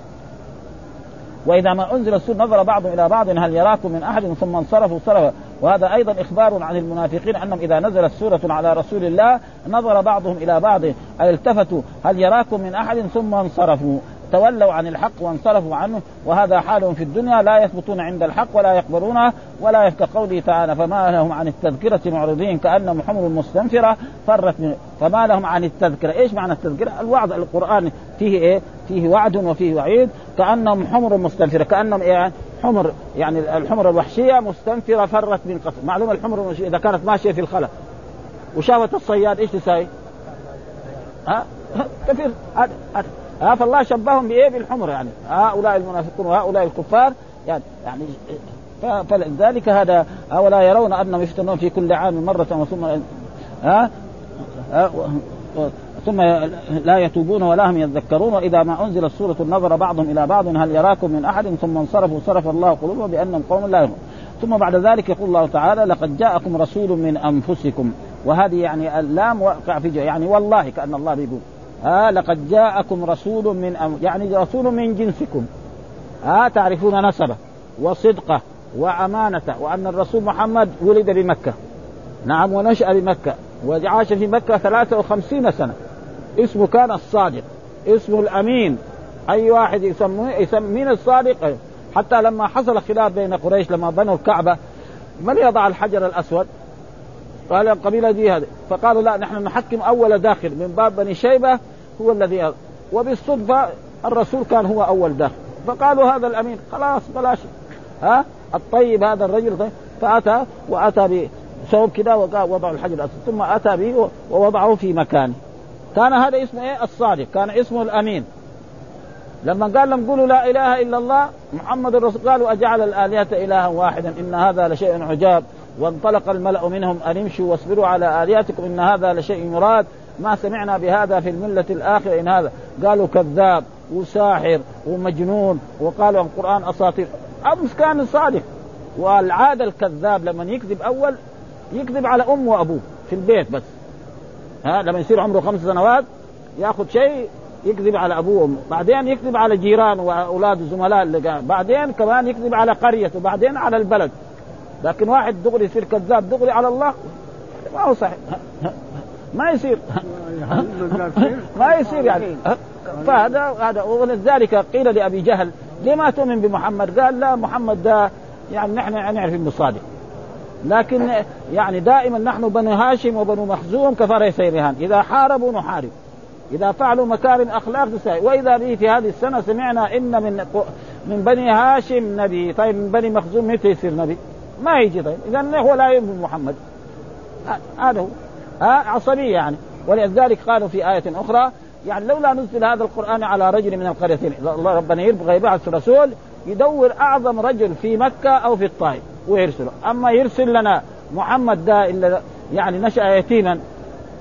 وإذا ما أنزل السور نظر بعضهم إلى بعض هل يراكم من أحد ثم انصرفوا صرفا. وهذا أيضا إخبار عن المنافقين أنهم إذا نزلت سورة على رسول الله نظر بعضهم إلى بعض أي التفتوا هل يراكم من أحد ثم انصرفوا تولوا عن الحق وانصرفوا عنه. وهذا حالهم في الدنيا، لا يثبتون عند الحق ولا يقبلونه ولا يفقهون تعالى. فما لهم عن التذكرة معرضين كأنهم حمر مستنفرة فرت منه. فما لهم عن التذكرة، ايش معنى التذكرة؟ الوعد. القرآن فيه ايه فيه وعد وفيه وعيد. كأنهم حمر مستنفرة، كأنهم ايه حمر، يعني الحمر الوحشية مستنفرة فرت من قصف. معلومة الحمر الوحشية إذا كانت ماشية في الخلا وشافت الصياد ايش تساوي؟ ها تفر. ها فالله شبههم بإيه بالحمر، يعني هؤلاء المنافقون وهؤلاء الكفار، يعني يعني فلذلك هذا. أولا يرون أنهم يفتنون في كل عام مرة ثم ها ثم لا يتوبون ولا هم يذكرون. وإذا ما أنزل السورة نظر بعضهم إلى بعض هل يراكم من أحد ثم انصرفوا صرف الله قلوبهم بأنهم قوم لا يؤمنون. ثم بعد ذلك يقول الله تعالى: لقد جاءكم رسول من أنفسكم. وهذه يعني اللام وقع في جاء، يعني والله، كأن الله بيقول آه لقد جاءكم رسول من أم... يعني رسول من جنسكم، آه تعرفون نسبه وصدقه وأمانته، وأن الرسول محمد ولد بمكة، نعم، ونشأ بمكة وعاش في مكة ثلاثة وخمسين سنة. اسمه كان الصادق، اسمه الأمين، أي واحد يسميه يسمين الصادق حتى لما حصل خلاف بين قريش لما بنوا الكعبة من يضع الحجر الأسود؟ قال القبيلة دي هذه. فقالوا لا، نحن نحكم أول داخل من باب بني شيبة هو الذي أضع. وبالصدفة الرسول كان هو أول داخل، فقالوا هذا الأمين، خلاص بلاش ها الطيب هذا الرجل طيب. فأتى وأتى بصوب كده ووضع الحجر الأسود، ثم أتى به ووضعه في مكانه. كان هذا اسمه إيه؟ الصادق، كان اسمه الأمين. لما قال لهم قولوا لا إله إلا الله محمد الرسول، قالوا أجعل الآلهة إلها واحدا إن هذا لشيء عجاب. وانطلق الملأ منهم أن امشوا واصبروا على آلهتكم إن هذا لشيء مراد، ما سمعنا بهذا في الملة الآخر إن هذا. قالوا كذاب وساحر ومجنون، وقالوا القرآن أساطير. أمس كان صادق، والعادة الكذاب لما يكذب أول يكذب على أمه وأبوه في البيت بس، ها لما يصير عمره خمس سنوات يأخذ شيء يكذب على أبوه وأمه، بعدين يكذب على جيران وأولاد وزملاء اللي، بعدين كمان يكذب على قرية، وبعدين على البلد. لكن واحد دغري يصير كذاب دغري على الله، ما هو صحيح، ما يصير ما يصير يعني. فهذا هذا ولذلك قيل لأبي جهل لما تؤمن بمحمد؟ قال لا، محمد ده يعني نحن نعرف انه صادق، لكن يعني دائما نحن بنو هاشم وبنو مخزوم كفار سيرهان، إذا حاربوا نحارب، إذا فعلوا مكارم أخلاق نساعد. وإذا به في هذه السنة سمعنا إن من من بني هاشم نبي، طيب من بني مخزوم متى يصير نبي؟ ما يجي. طيب إذن هو لا يؤمن محمد، هذا هو عصبي يعني. ولذلك قالوا في آية أخرى يعني لولا نزل هذا القرآن على رجل من القريتين، الله ربنا يبغى يبعث رسول يدور أعظم رجل في مكة أو في الطائف ويرسله، أما يرسل لنا محمد ده إلا يعني نشأ يتيما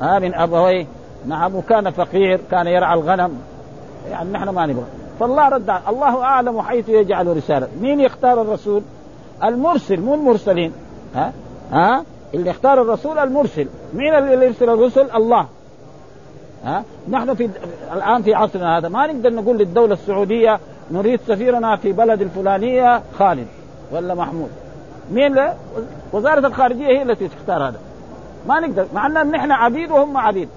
من أبويه، نعم، وكان فقير، كان يرعى الغنم، يعني نحن ما نبغى. فالله رد عنه، الله أعلم حيث يجعل رسالة. مين يختار الرسول؟ المرسل، مو المرسلين، ها ها اللي يختار الرسول المرسل. مين اللي يرسل الرسل؟ الله. ها نحن في الآن في عصرنا هذا ما نقدر نقول للدولة السعودية نريد سفيرنا في بلد الفلانية خالد ولا محمود. مين لا؟ وزارة الخارجية هي التي تختار هذا، ما نقدر، مع أن نحن عبيد وهم عبيد.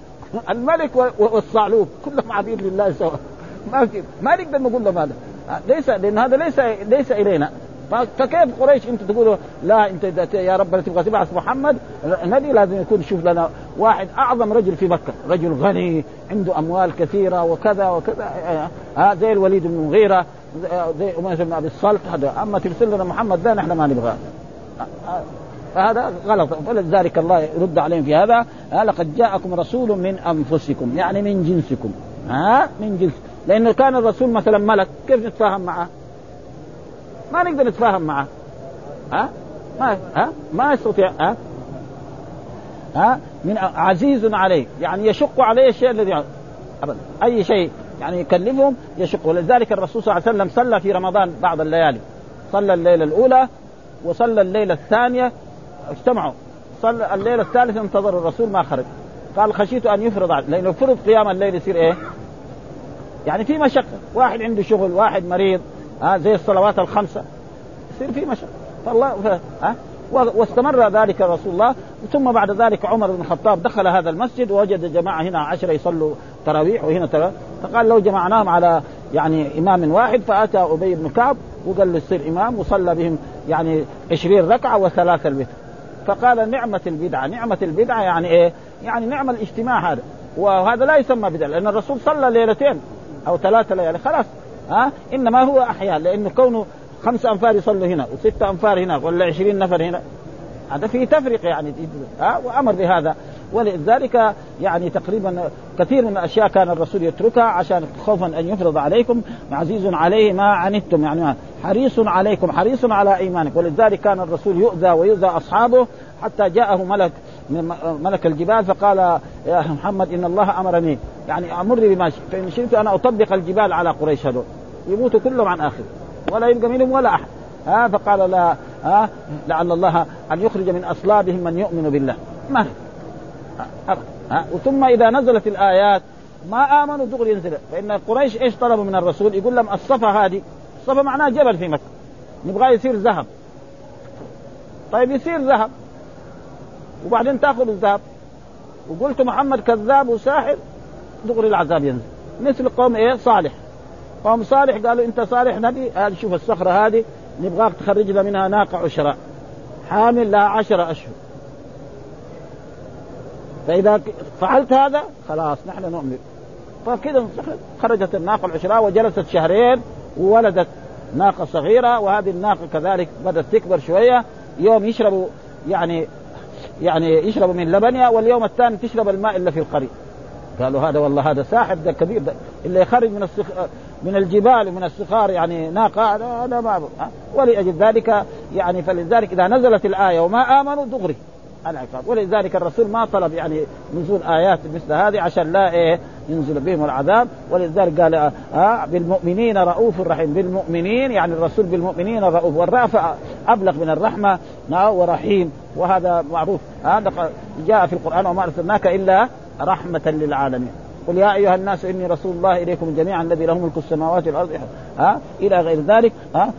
الملك والصعلوب كلهم عبيد لله سواء، ما ما نقدر نقول لهم هذا ليس، لأن هذا ليس ليس إلينا. فكيف قريش انت تقولوا لا انت يا رب اللي تبغى تبعث محمد النبي لازم يكون شوف لنا واحد اعظم رجل في مكه، رجل غني عنده اموال كثيره وكذا وكذا، ها زي الوليد بن المغيره، زي أمية بن ابي الصلت هذا، اما ترسل لنا محمد ده نحن ما نبغاه. فهذا غلط. فلذلك الله يرد عليهم في هذا، لقد جاءكم رسول من انفسكم، يعني من جنسكم، ها من جنس، لانه كان الرسول مثلا ملك كيف نتفاهم معه؟ ما نقدر نتفاهم معه، ها ما ها ما يستطيع، ها ها من عزيز عليه، يعني يشق عليه الشيء الذي ابدا اي شيء يعني يكلفهم يشق. ولذلك الرسول صلى الله عليه وسلم صلى في رمضان بعض الليالي، صلى الليله الاولى وصلى الليله الثانيه، اجتمعوا، صلى الليله الثالثه انتظر الرسول ما خرج، قال خشيت ان يفرض عليه، لانه فرض قيام الليل يصير ايه يعني في مشقه، واحد عنده شغل، واحد مريض، ها زي الصلوات الخمسة يصير في مشاكل. فالله ها واستمر ذلك رسول الله. ثم بعد ذلك عمر بن الخطاب دخل هذا المسجد ووجد جماعة هنا عشرة يصلوا تراويح وهنا تراويح، فقال لو جمعناهم على يعني إمام واحد، فأتى أبي بن كعب وقال له يصير إمام، وصلى بهم يعني عشرين ركعة وثلاثة الوتر. فقال نعمة البدعة، نعمة البدعة يعني إيه؟ يعني نعمة الاجتماع هذا، وهذا لا يسمى بدعة لأن الرسول صلى ليلتين أو ثلاثة ليالي خلاص، ها إنما هو أحياء، لأنه كونه خمسة أنفار يصلوا هنا وستة أنفار هنا ولا عشرين نفر هنا، هذا فيه تفرق يعني، ها وأمر بهذا. ولذلك يعني تقريبا كثير من الأشياء كان الرسول يتركها عشان خوفا أن يفرض عليكم. عزيز عليه ما عنتم يعني حريص عليكم، حريص على إيمانك. ولذلك كان الرسول يؤذى ويؤذى أصحابه، حتى جاءه ملك ملك الجبال فقال يا محمد إن الله أمرني يعني أمرني بما شئت، فإن شئت أنا أطبق الجبال على قريش هذول يموتوا كلهم عن آخر ولا يبقى منهم ولا أحد، ها فقال لا ها لعل الله أن يخرج من أصلابهم من يؤمن بالله ما ها ها. ثم إذا نزلت الآيات ما آمنوا دغري ينزل، فإن قريش إيش طلبوا من الرسول؟ يقول لهم الصفا هذه، الصفا معناه جبل في مكة، نبغاه يصير ذهب، طيب يصير ذهب وبعدين تأخذ الذهب، وقلت محمد كذاب وساحر دغري العذاب ينزل مثل قوم إيه صالح، قام صالح قالوا انت صالح نبي، هذه شوف الصخرة هذه نبغاك تخرج لنا منها ناقة عشراء حامل لها عشرة أشهر، فإذا فعلت هذا خلاص نحن نؤمن. فكذا خرجت الناقة العشراء وجلست شهرين وولدت ناقة صغيرة، وهذه الناقة كذلك بدأت تكبر شوية، يوم يشربوا يعني يعني يشربوا من لبنها، واليوم الثاني تشرب الماء إلا في القريب. قالوا هذا والله هذا ساحر، ده كبير، ده اللي يخرج من الصخ... من الجبال ومن الصخار يعني ناقة، هذا ما أبو. ولأجل ذلك يعني فلذلك إذا نزلت الآية وما آمنوا دغري العقاب، ولذلك الرسول ما طلب يعني نزول آيات مثل هذه عشان لا إيه ينزل بهم العذاب. ولذلك قال آه بالمؤمنين رؤوف رحيم، بالمؤمنين يعني الرسول بالمؤمنين رؤوف، والرأفة أبلغ من الرحمة ورحيم، وهذا معروف، هذا آه جاء في القرآن وما أرسلناك إلا رحمة للعالمين. قل يا أيها الناس إني رسول الله إليكم جميعا الذي له ملك السماوات والأرض ها آه إلى غير ذلك ها آه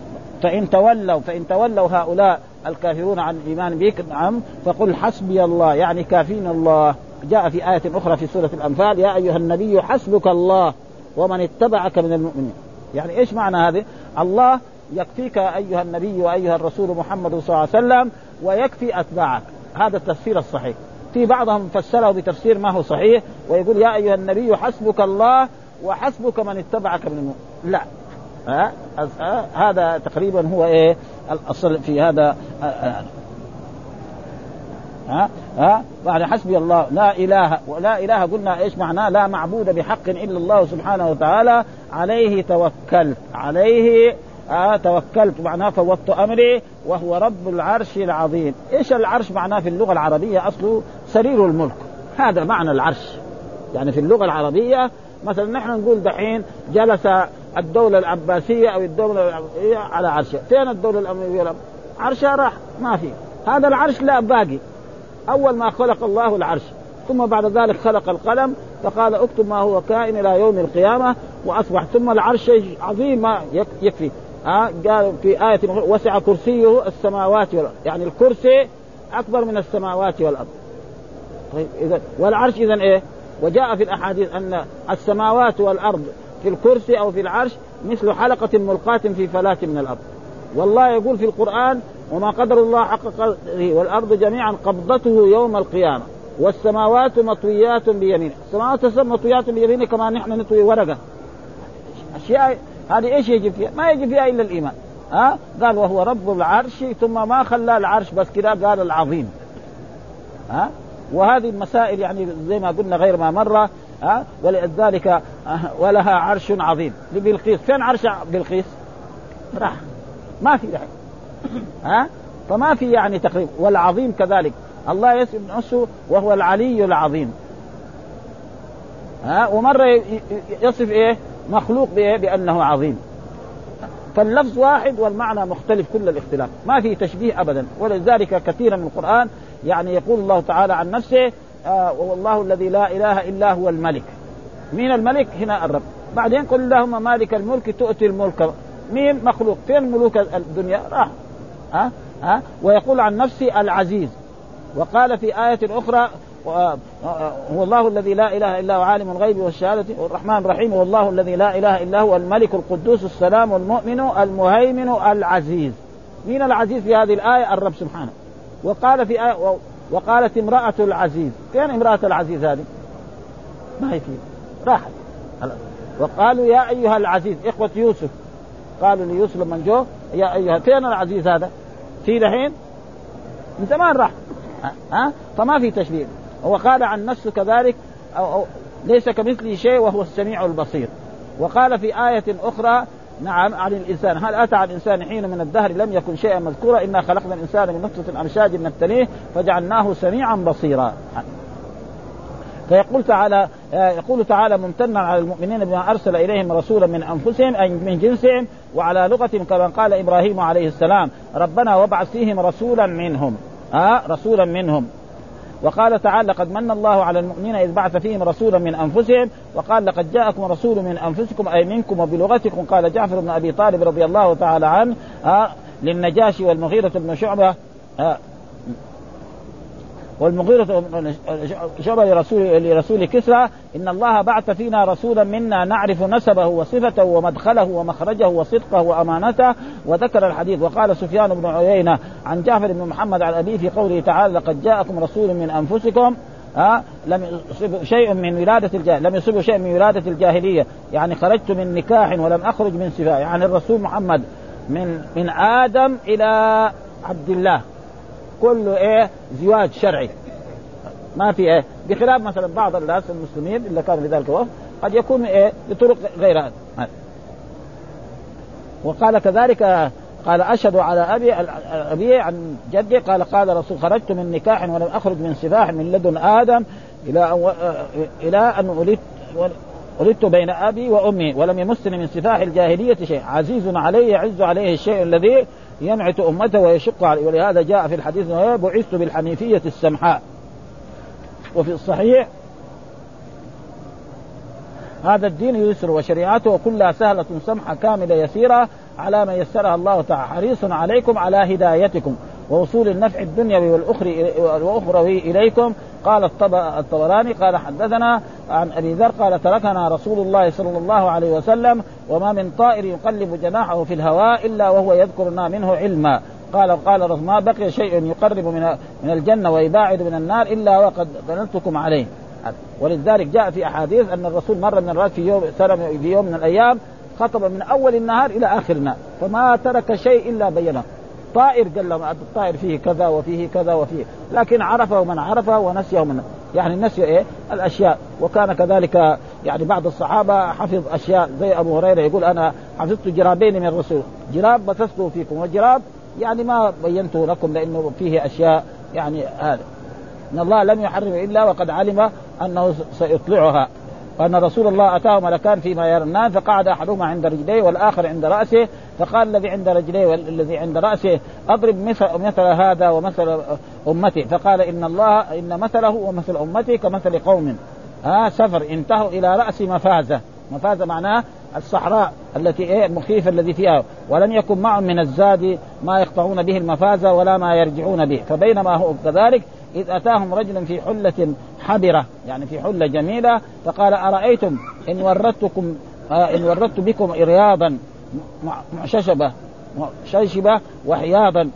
فإن تولوا فإن تولوا هؤلاء الكافرون عن الإيمان بك نعم فقل حسبي الله يعني كافين الله. جاء في آية أخرى في سورة الأنفال يا أيها النبي حسبك الله ومن اتبعك من المؤمنين. يعني إيش معنى هذه؟ الله يكفيك أيها النبي وأيها الرسول محمد صلى الله عليه وسلم ويكفي أتباعك، هذا التفسير الصحيح. في بعضهم فسره بتفسير ما هو صحيح ويقول يا أيها النبي حسبك الله وحسبك من اتبعك من المؤمنين. لا أه؟ أه؟ أه؟ هذا تقريبا هو إيه الأصل في هذا أه؟ أه؟ أه؟ أه؟ يعني حسبي الله لا إله ولا إله قلنا إيش معناه؟ لا معبود بحق إلا الله سبحانه وتعالى عليه توكلت عليه أه؟ توكلت معناه فوضت أمري وهو رب العرش العظيم. إيش العرش معناه في اللغة العربية؟ أصله سرير الملك، هذا معنى العرش. يعني في اللغة العربية مثلا نحن نقول دحين جلس الدولة العباسية أو الدولة العباسية على عرشها، فين الدولة الأموية؟ عرشها راح، ما فيه. هذا العرش لا باقي، أول ما خلق الله العرش ثم بعد ذلك خلق القلم فقال اكتب ما هو كائن إلى يوم القيامة وأصبح، ثم العرش عظيم ما يكفي. قال في آية وسع كرسيه السماوات والأرض، يعني الكرسي أكبر من السماوات والأرض. طيب إذن والعرش إذن إيه؟ وجاء في الأحاديث أن السماوات والأرض في الكرسي أو في العرش مثل حلقة ملقاة في فلاة من الأرض. والله يقول في القرآن وما قدر الله حق قدره والأرض جميعا قبضته يوم القيامة والسماوات مطويات بيمينه. السماوات مطويات بيمينه كما نحن نطوي ورقة، أشياء هذه إيش يجب فيها؟ ما يجب فيها إلا الإيمان. ها قال وهو رب العرش، ثم ما خلى العرش بس كده قال العظيم. ها وهذه المسائل يعني زي ما قلنا غير ما مرة أه؟ ولذلك أه؟ ولها عرش عظيم لبلقيس، فين عرش بلقيس؟ راح ما في راح أه؟ فما في يعني تقريب. والعظيم كذلك الله يسمي نفسه وهو العلي العظيم أه؟ ومرة يصف إيه مخلوق بإيه بأنه عظيم. فاللفظ واحد والمعنى مختلف كل الاختلاف، ما في تشبيه أبدا. ولذلك كثيرا من القرآن يعني يقول الله تعالى عن نفسه آه والله الذي لا إله إلا هو الملك. مين الملك؟ هنا الرب. بعدين قل اللهم مالك الملك تؤتي الملك، مين؟ مخلوق، فين ملوك الدنيا؟ راح ها أه؟ أه؟ ويقول عن نفسه العزيز. وقال في آية أخرى هو الله الذي لا إله إلا هو عالم الغيب والشهادة والرحمن الرحيم والله الذي لا إله إلا هو الملك القدوس السلام المؤمن المهيمن العزيز. مين العزيز في هذه الآية؟ الرب سبحانه. وقال في آية وقالت امرأة العزيز، فين امرأة العزيز هذه؟ ما هي فيه راحت. وقالوا يا أيها العزيز إخوة يوسف قالوا ليوسف من جو يا أيها، فين العزيز هذا؟ في دحين من زمان راح أه؟ فما في تشبيه. وقال عن نفسه كذلك أو أو ليس كمثله شيء وهو السميع البصير. وقال في آية أخرى نعم عن الإنسان هل أتى عن الإنسان حين من الدهر لم يكن شيئا مذكورا إنا خلقنا الإنسان من نطفة أمشاج نبتليه فجعلناه سميعا بصيرا. فيقول تعالى يقول تعالى ممتنا على المؤمنين بما أرسل إليهم رسولا من أنفسهم أي من جنسهم وعلى لغتهم كما قال إبراهيم عليه السلام ربنا وابعث فيهم رسولا منهم آه رسولا منهم. وقال تعالى لقد من الله على المؤمنين إذ بعث فيهم رسولا من أنفسهم وقال لقد جاءكم رسول من أنفسكم أي منكم وبلغتكم. قال جعفر بن أبي طالب رضي الله تعالى عنه آه للنجاشي والمغيرة بن شعبة آه والمغيرة شبه لرسول كسرى: إن الله بعث فينا رسولا منا نعرف نسبه وصفته ومدخله ومخرجه وصدقه وأمانته. وذكر الحديث. وقال سفيان بن عيينة عن جعفر بن محمد عن أبيه في قوله تعالى: لقد جاءكم رسول من أنفسكم أه؟ لم يصب شيء من ولادة الجاهلية لم يصب شيء من ولادة الجاهلية يعني خرجت من نكاح ولم أخرج من سفاح. يعني الرسول محمد من من آدم إلى عبد الله كله إيه زواج شرعي، ما في إيه، بخلاف مثلا بعض الناس المسلمين اللي كانوا بذلك الوقت قد يكون إيه بطرق غير هذا. وقال كذلك: قال أشهد على أبي أبي عن جدي قال قال رسول: خرجت من نكاح ولم أخرج من سفاح من لدن آدم إلى إلى أن ولدت ولدت بين أبي وأمي ولم يمسني من سفاح الجاهلية شيء، عزيز علي عز عليه الشيء الذي ينعت أمته ويشق عليه. ولهذا جاء في الحديث: بعثت بالحنيفية السمحاء. وفي الصحيح: هذا الدين يسر وشريعته كلها سهلة سمحة كاملة يسيرة على ما يسرها الله تعالى، حريص عليكم على هدايتكم ووصول النفع الدنيوي والأخروي إليكم. قال الطبراني: قال حدثنا عن أبي ذر قال: تركنا رسول الله صلى الله عليه وسلم وما من طائر يقلب جناحه في الهواء إلا وهو يذكرنا منه علما. قال قال رسول: ما بقي شيء يقرب من الجنة ويباعد من النار إلا وقد دلتكم عليه. ولذلك جاء في أحاديث أن الرسول مرة من الرات في يوم, في يوم من الأيام خطب من أول النهار إلى آخر النهار فما ترك شيء إلا بينه. طائر قال له الطائر فيه كذا وفيه كذا وفيه، لكن عرفه من عرفه ونسيه من يعني نسي إيه الأشياء. وكان كذلك يعني بعض الصحابة حفظ أشياء زي أبو هريرة يقول: أنا حفظت جرابين من الرسول، جراب بثثته فيكم وجراب يعني ما بينته لكم لأنه فيه أشياء يعني هذا. إن الله لم يحرم إلا وقد علم أنه سيطلعها. وأن رسول الله أتاه ملكان فيما يرنان فقعد أحدهما عند رجليه والآخر عند رأسه، فقال الذي عند رجليه والذي عند رأسه: أضرب مثل, مثل هذا ومثل أمتي. فقال: إن الله إن مثله ومثل أمتي كمثل قوم آه سفر انتهوا إلى رأس مفازة. مفازة معناها الصحراء التي إيه المخيفة الذي فيها، ولم يكن معهم من الزاد ما يقطعون به المفازة ولا ما يرجعون به. فبينما هو كذلك إذ أتاهم رجل في حلة حبرة يعني في حلة جميلة، فقال: أرأيتم إن وردتكم آه إن وردت بكم رياضا معششبة معششبة وحياضا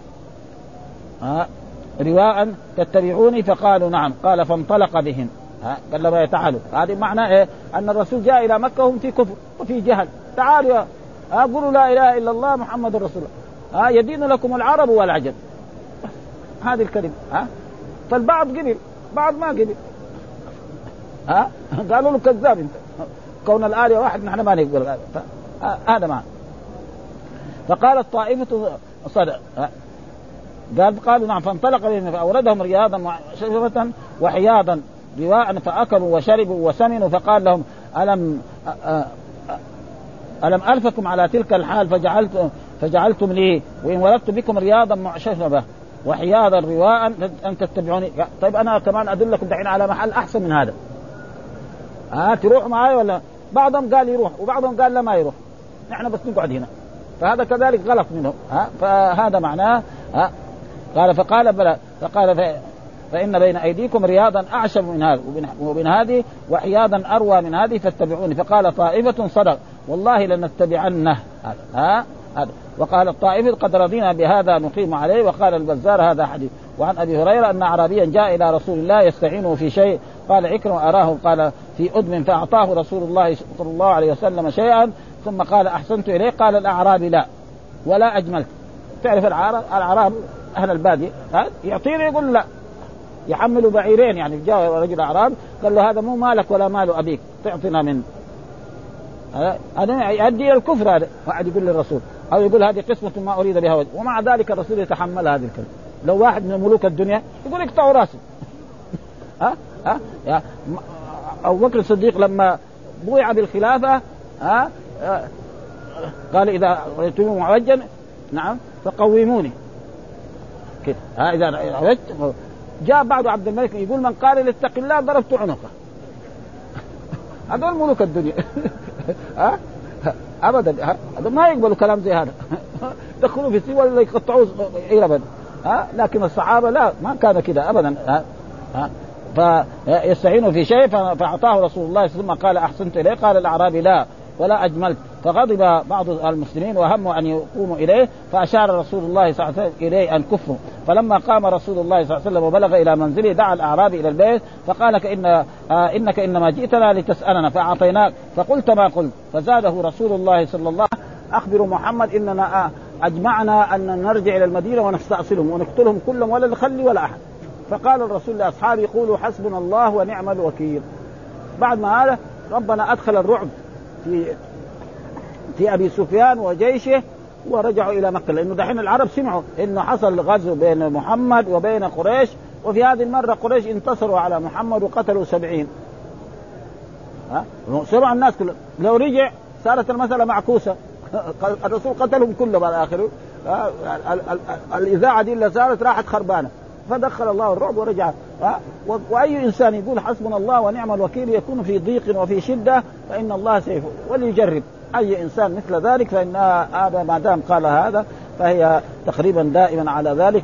آه رواء تتبعوني؟ فقالوا: نعم. قال: فانطلق بهم. آه قال لما تعالوا، هذا معناه إيه؟ أن الرسول جاء إلى مكة هم في كفر وفي جهل، تعالوا آه قولوا لا إله إلا الله محمد رسول الله آه يدين لكم العرب والعجم، هذه الكلمة آه فالبعض قبل بعض ما قبل ها قالوا له كذاب انت كون الآلية واحد نحن ما نقول هذا معنا. فقالت طائفة صدق قال قالوا نعم فانطلق بهم فأوردهم رياضا وشجرة وحياضا رواء فأكلوا وشربوا وسمنوا. فقال لهم: ألم ألم ألفكم على تلك الحال فجعلتم فجعلتم لي وإن وردت بكم رياضا معششبة وحياضا رواء أن تتبعوني؟ طيب أنا كمان أدلكم دحين على محل أحسن من هذا آه تروح معي ولا؟ بعضهم قال يروح وبعضهم قال لا ما يروح، نحن بس نقعد هنا، فهذا كذلك غلط منهم آه فهذا معناه آه قال فقال بلا فقال ف... فإن بين أيديكم رياضا أعشب من هذا ومن هذه وحياضا أروى من هذه فاتبعوني. فقال طائفة صدق والله لنتبعنه آه هذا. وقال الطائفة قد رضينا بهذا نقيم عليه. وقال البزار هذا حديث. وعن أبي هريرة أن أعرابيا جاء إلى رسول الله يستعينه في شيء، قال: عكرمة أراه قال في أدم، فأعطاه رسول الله صلى الله عليه وسلم شيئا ثم قال: أحسنت إليه؟ قال: الأعرابي لا ولا أجملت. تعرف العرب أهل البادية يعطيني يقول لا، يحمل بعيرين يعني جاء رجل أعراب قال له: هذا مو مالك ولا مال أبيك تعطينا منه، هذا يؤدي الكفر. هذا واحد يقول للرسول أو يقول هذه قسمة ما أريد بها وجه، ومع ذلك الرسول يتحمل هذه الكلمة. لو واحد من ملوك الدنيا يقول اقطعوا رأسه ها ها يا أبو بكر الصديق لما بويع بالخلافة ها قال: إذا رأيتم معوجا نعم فقوموني كده ها إذا رأيت. جاء بعض عبد الملك يقول: من قال لاتق الله ضربت عنقه. هذول ملوك الدنيا ها أبدا هذا ما يقبلوا كلام زي هذا دخلوا في السوء ولا يقطعوا إيه أبدا. لكن الصحابة لا ما كان كده أبدا ها فيستعين في شيء فأعطاه رسول الله ثم قال أحسنت إليه. قال الأعرابي لا ولا أجملت، فغضب بعض المسلمين وهم أن يقوموا إليه، فأشار رسول الله صلى الله عليه وسلم إليه أن كفوا. فلما قام رسول الله صلى الله عليه وسلم وبلغ إلى منزله دعا الأعرابي إلى البيت فقال إن إنك إنما جئتنا لتسألنا فأعطيناك فقلت ما قلت. فزاده رسول الله صلى الله عليه وسلم أخبر محمد إننا أجمعنا أن نرجع إلى المدينة ونستأصلهم ونقتلهم كلهم ولا نخلي ولا أحد. فقال الرسول لأصحابه قولوا حسبنا الله ونعم الوكيل. بعد ما هذا ربنا أدخل الرعب في في أبي سفيان وجيشه ورجعوا إلى مكة، لأنه دحين العرب سمعوا إنه حصل غزو بين محمد وبين قريش، وفي هذه المرة قريش انتصروا على محمد وقتلوا سبعين. ها سرعوا الناس كله. لو رجع صارت المسألة معكوسة، الرسول قتلهم كلهم على آخره. الإذاعة دي اللي صارت راحت خربانة، فدخل الله الرعب ورجع. وأي إنسان يقول حسبنا الله ونعم الوكيل يكون في ضيق وفي شدة فإن الله سيفه، وليجرب أي إنسان مثل ذلك، فإن هذا ما دام قال هذا فهي تقريبا دائما على ذلك.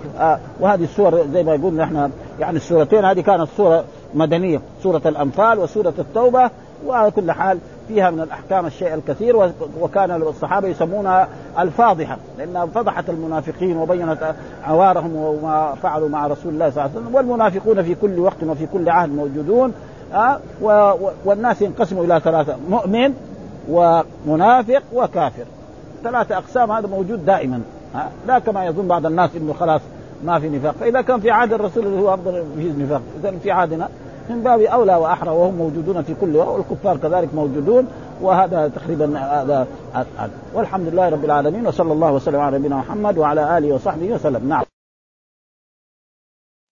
وهذه السور زي ما يقولنا إحنا يعني السورتين هذه كانت سورة مدنية، سورة الأنفال وسورة التوبة، وعلى كل حال فيها من الأحكام الشيء الكثير. وكان الصحابة يسمونها الفاضحة لأنها فضحت المنافقين وبينت عوارهم وما فعلوا مع رسول الله صلى الله عليه وسلم. والمنافقون في كل وقت وفي كل عهد موجودون. والناس ينقسموا إلى ثلاثة، مؤمن ومنافق وكافر، ثلاثة أقسام. هذا موجود دائما، لا كما يظن بعض الناس إنه خلاص ما في نفاق. فإذا كان في عهد الرسول هو أفضل في نفاق، إذا في عهدنا من باب أولى وأحرى، وهم موجودون في كل وقت، والكفار كذلك موجودون. وهذا تقريبا هذا. والحمد لله رب العالمين، وصلى الله وسلم على نبينا محمد وعلى آله وصحبه وسلم. نعم.